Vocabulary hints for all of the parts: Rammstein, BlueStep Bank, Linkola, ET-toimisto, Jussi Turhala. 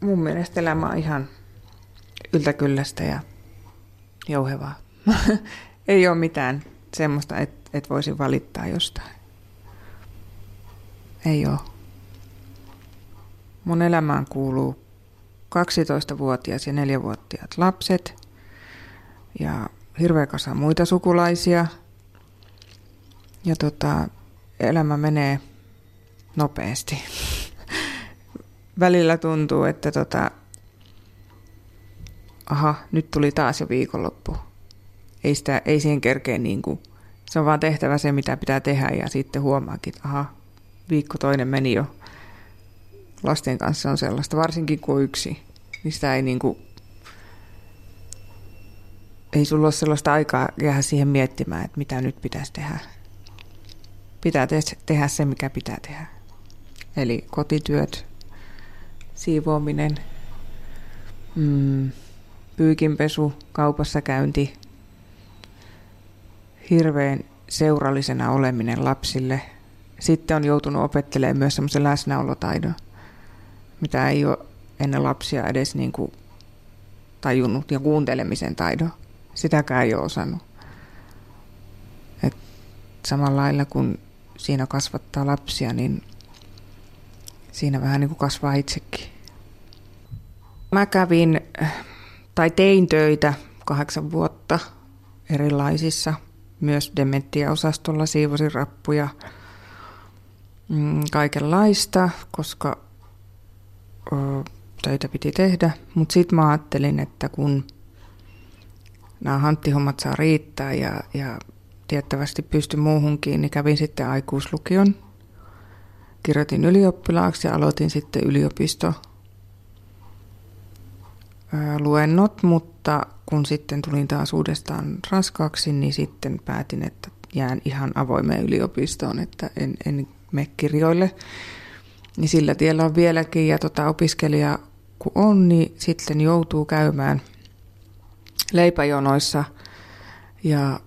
Mun mielestä elämä on ihan yltäkylläistä ja jouhevaa. Ei ole mitään semmoista, että voisin valittaa jostain. Ei ole. Mun elämään kuuluu 12-vuotias ja 4-vuotiaat lapset ja hirveä kasa muita sukulaisia. Ja elämä menee nopeasti. Välillä tuntuu, että nyt tuli taas jo viikonloppu. Ei siihen kerkeä niinku. Se on vaan tehtävä se, mitä pitää tehdä, ja sitten huomaakin, että viikko toinen meni jo. Lasten kanssa on sellaista, varsinkin kun on yksi. Niin sitä ei niinku, ei sulla ole sellaista aikaa jäädä siihen miettimään, että mitä nyt pitäisi tehdä. Pitää tehdä se, mikä pitää tehdä. Eli kotityöt, siivoaminen, pyykinpesu, kaupassa käynti, hirveän seurallisena oleminen lapsille. Sitten on joutunut opettelemaan myös semmoisen läsnäolotaidon, mitä ei ole ennen lapsia edes niin kuin tajunnut, ja kuuntelemisen taidon. Sitäkään ei ole osannut. Et samalla lailla kun siinä kasvattaa lapsia, niin siinä vähän niin kuin kasvaa itsekin. Mä tein töitä 8 vuotta erilaisissa, myös dementia-osastolla, siivosin rappuja, kaikenlaista, koska töitä piti tehdä. Mutta sitten mä ajattelin, että kun nämä hanttihommat saa riittää ja tiettävästi pystyn muuhunkin, niin kävin sitten aikuislukion. Kirjoitin ylioppilaaksi ja aloitin sitten yliopistoluennot, mutta kun sitten tulin taas uudestaan raskaaksi, niin sitten päätin, että jään ihan avoimeen yliopistoon, että en mene kirjoille. Niin sillä tiellä on vieläkin, ja opiskelija kun on, niin sitten joutuu käymään leipäjonoissa, ja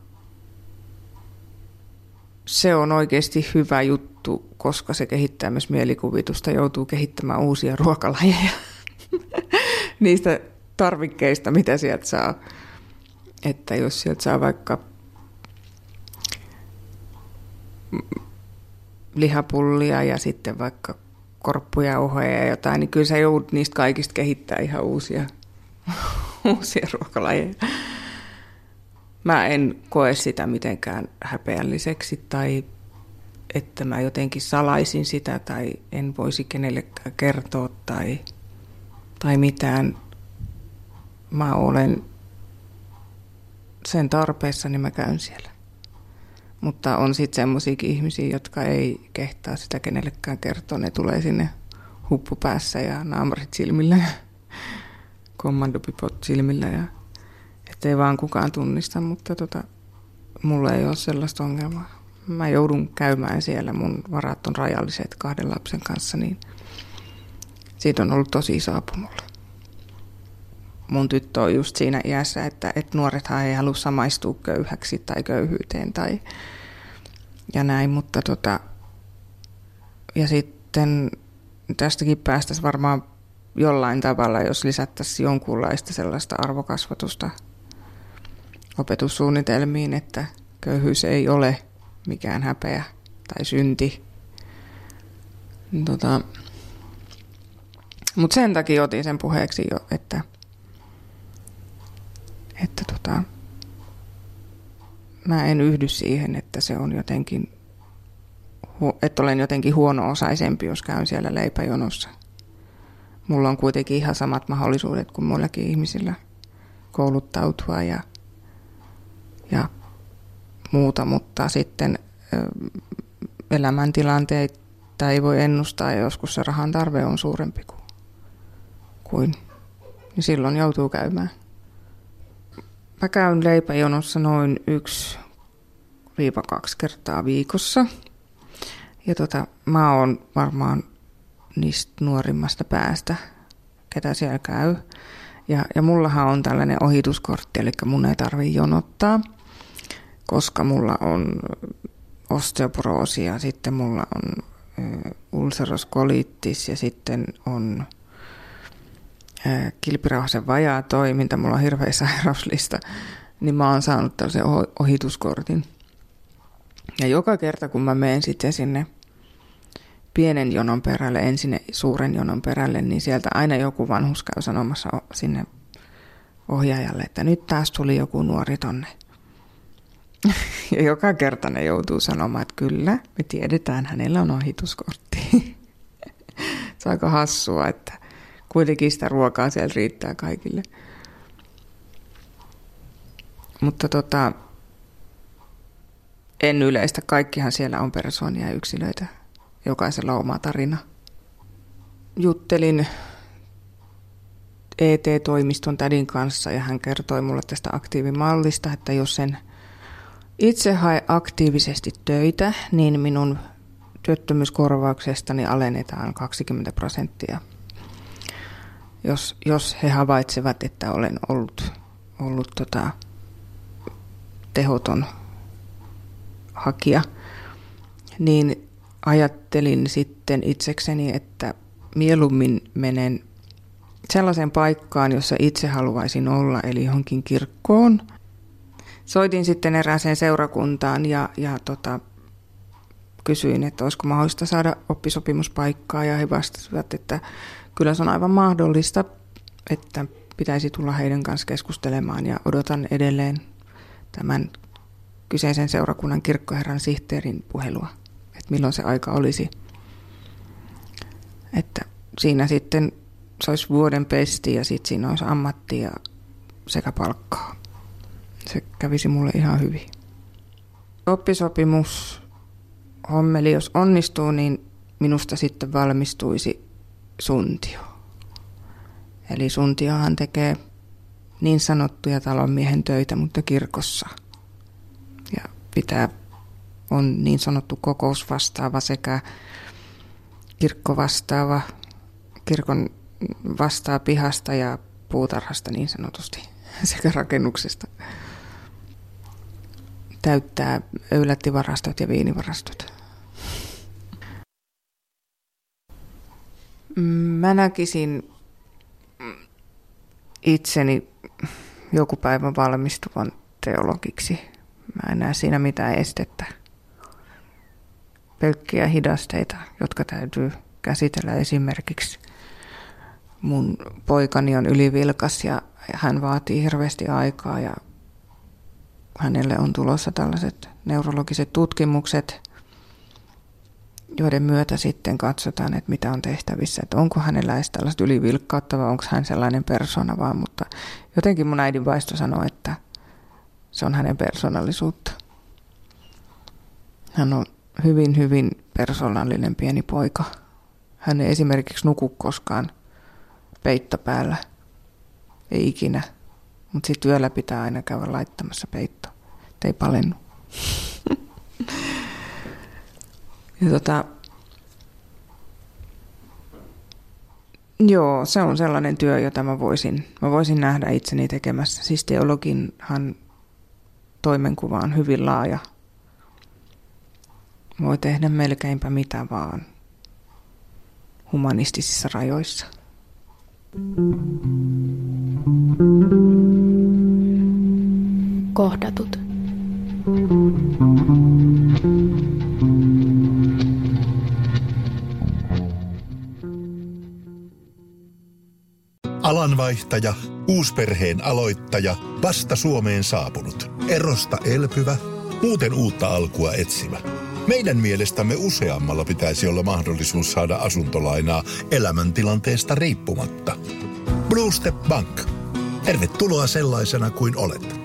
se on oikeasti hyvä juttu, koska se kehittää myös mielikuvitusta, joutuu kehittämään uusia ruokalajeja niistä tarvikkeista, mitä sieltä saa. Että jos sieltä saa vaikka lihapullia ja sitten vaikka korppuja, ohoja ja jotain, niin kyllä sä joudut niistä kaikista kehittää ihan uusia ruokalajeja. Mä en koe sitä mitenkään häpeälliseksi tai että mä jotenkin salaisin sitä tai en voisi kenellekään kertoa tai mitään. Mä olen sen tarpeessa, niin mä käyn siellä. Mutta on sitten semmoisiakin ihmisiä, jotka ei kehtaa sitä kenellekään kertoa. Ne tulee sinne huppu päässä ja naamarit silmillä ja kommandopipot silmillä. Ettei vaan kukaan tunnista, mutta mulla ei ole sellaista ongelmaa. Mä joudun käymään siellä, mun varat on rajalliset 2 lapsen kanssa, niin siitä on ollut tosi iso apu mulle. Mun tyttö on just siinä iässä, että nuorethan ei halua samaistua köyhäksi tai köyhyyteen tai ja näin, mutta ja sitten tästäkin päästäisiin varmaan jollain tavalla, jos lisättäisiin jonkunlaista sellaista arvokasvatusta opetussuunnitelmiin, että köyhyys ei ole mikään häpeä tai synti. Mutta sen takia otin sen puheeksi jo, että mä en yhdy siihen, että se on jotenkin, että olen jotenkin huono-osaisempi, jos käyn siellä leipäjonossa. Mulla on kuitenkin ihan samat mahdollisuudet kuin muillakin ihmisillä kouluttautua ja muuta, mutta sitten elämäntilanteita ei voi ennustaa, ja joskus se rahan tarve on suurempi kuin niin silloin joutuu käymään. Mä käyn leipäjonossa noin 1-2 kertaa viikossa. Ja mä oon varmaan niistä nuorimmasta päästä, ketä siellä käy. Ja mullahan on tällainen ohituskortti, eli mun ei tarvitse jonottaa, koska mulla on osteoporoosi ja sitten mulla on ulceroskoliittis ja sitten on kilpirauhasen vajaa toiminta, mulla on hirveä sairauslista, niin mä oon saanut tällaisen ohituskortin. Ja joka kerta, kun mä menen sitten sinne pienen jonon perälle, ensin suuren jonon perälle, niin sieltä aina joku vanhus käy sanomassa sinne ohjaajalle, että nyt taas tuli joku nuori tonne. Ja joka kerta ne joutuu sanomaan, että kyllä, me tiedetään, hänellä on ohituskortti. Se on aika hassua, että kuitenkin sitä ruokaa siellä riittää kaikille. Mutta en yleistä. Kaikkihan siellä on persoonia ja yksilöitä. Jokaisella oma tarina. Juttelin ET-toimiston tädin kanssa ja hän kertoi mulle tästä aktiivimallista, että jos en itse hae aktiivisesti töitä, niin minun työttömyyskorvauksestani alennetaan 20%. Jos he havaitsevat, että olen ollut tehoton hakija, niin ajattelin sitten itsekseni, että mieluummin menen sellaiseen paikkaan, jossa itse haluaisin olla, eli johonkin kirkkoon. Soitin sitten erääseen seurakuntaan ja kysyin, että olisiko mahdollista saada oppisopimuspaikkaa, ja he vastasivat, että kyllä se on aivan mahdollista, että pitäisi tulla heidän kanssa keskustelemaan, ja odotan edelleen tämän kyseisen seurakunnan kirkkoherran sihteerin puhelua, että milloin se aika olisi. Että siinä sitten se olisi vuoden pesti ja sitten siinä olisi ammatti ja sekä palkkaa. Se kävisi mulle ihan hyvin. Oppisopimushommeli, jos onnistuu, niin minusta sitten valmistuisi suntio. Eli suntiohan tekee niin sanottuja talonmiehen töitä, mutta kirkossa. Ja on niin sanottu kokousvastaava sekä kirkkovastaava, kirkon vastaa pihasta ja puutarhasta niin sanotusti, sekä rakennuksesta. Täyttää öylättivarastot ja viinivarastot. Mä näkisin itseni joku päivä valmistuvan teologiksi. Mä en näe siinä mitään estettä. Pelkkiä hidasteita, jotka täytyy käsitellä esimerkiksi. Mun poikani on ylivilkas ja hän vaatii hirveästi aikaa ja hänelle on tulossa tällaiset neurologiset tutkimukset, joiden myötä sitten katsotaan, että mitä on tehtävissä. Että onko hänellä edes tällaista ylivilkkautta vai onko hän sellainen persona vaan. Mutta jotenkin mun äidin vaisto sanoi, että se on hänen persoonallisuutta. Hän on hyvin, hyvin persoonallinen pieni poika. Hän ei esimerkiksi nuku koskaan peitto päällä. Ei ikinä. Mutta sitten yöllä pitää aina käydä laittamassa peitto. Et ei palennu. Ja joo, se on sellainen työ, jota mä voisin nähdä itseni tekemässä. Siis teologinhan toimenkuva on hyvin laaja. Voi tehdä melkeinpä mitä vaan humanistisissa rajoissa. Kohdatut. Alanvaihtaja, uusperheen aloittaja, vasta Suomeen saapunut, erosta elpyvä, muuten uutta alkua etsimä. Meidän mielestämme useammalla pitäisi olla mahdollisuus saada asuntolainaa elämäntilanteesta riippumatta. BlueStep Bank. Tervetuloa sellaisena kuin olet.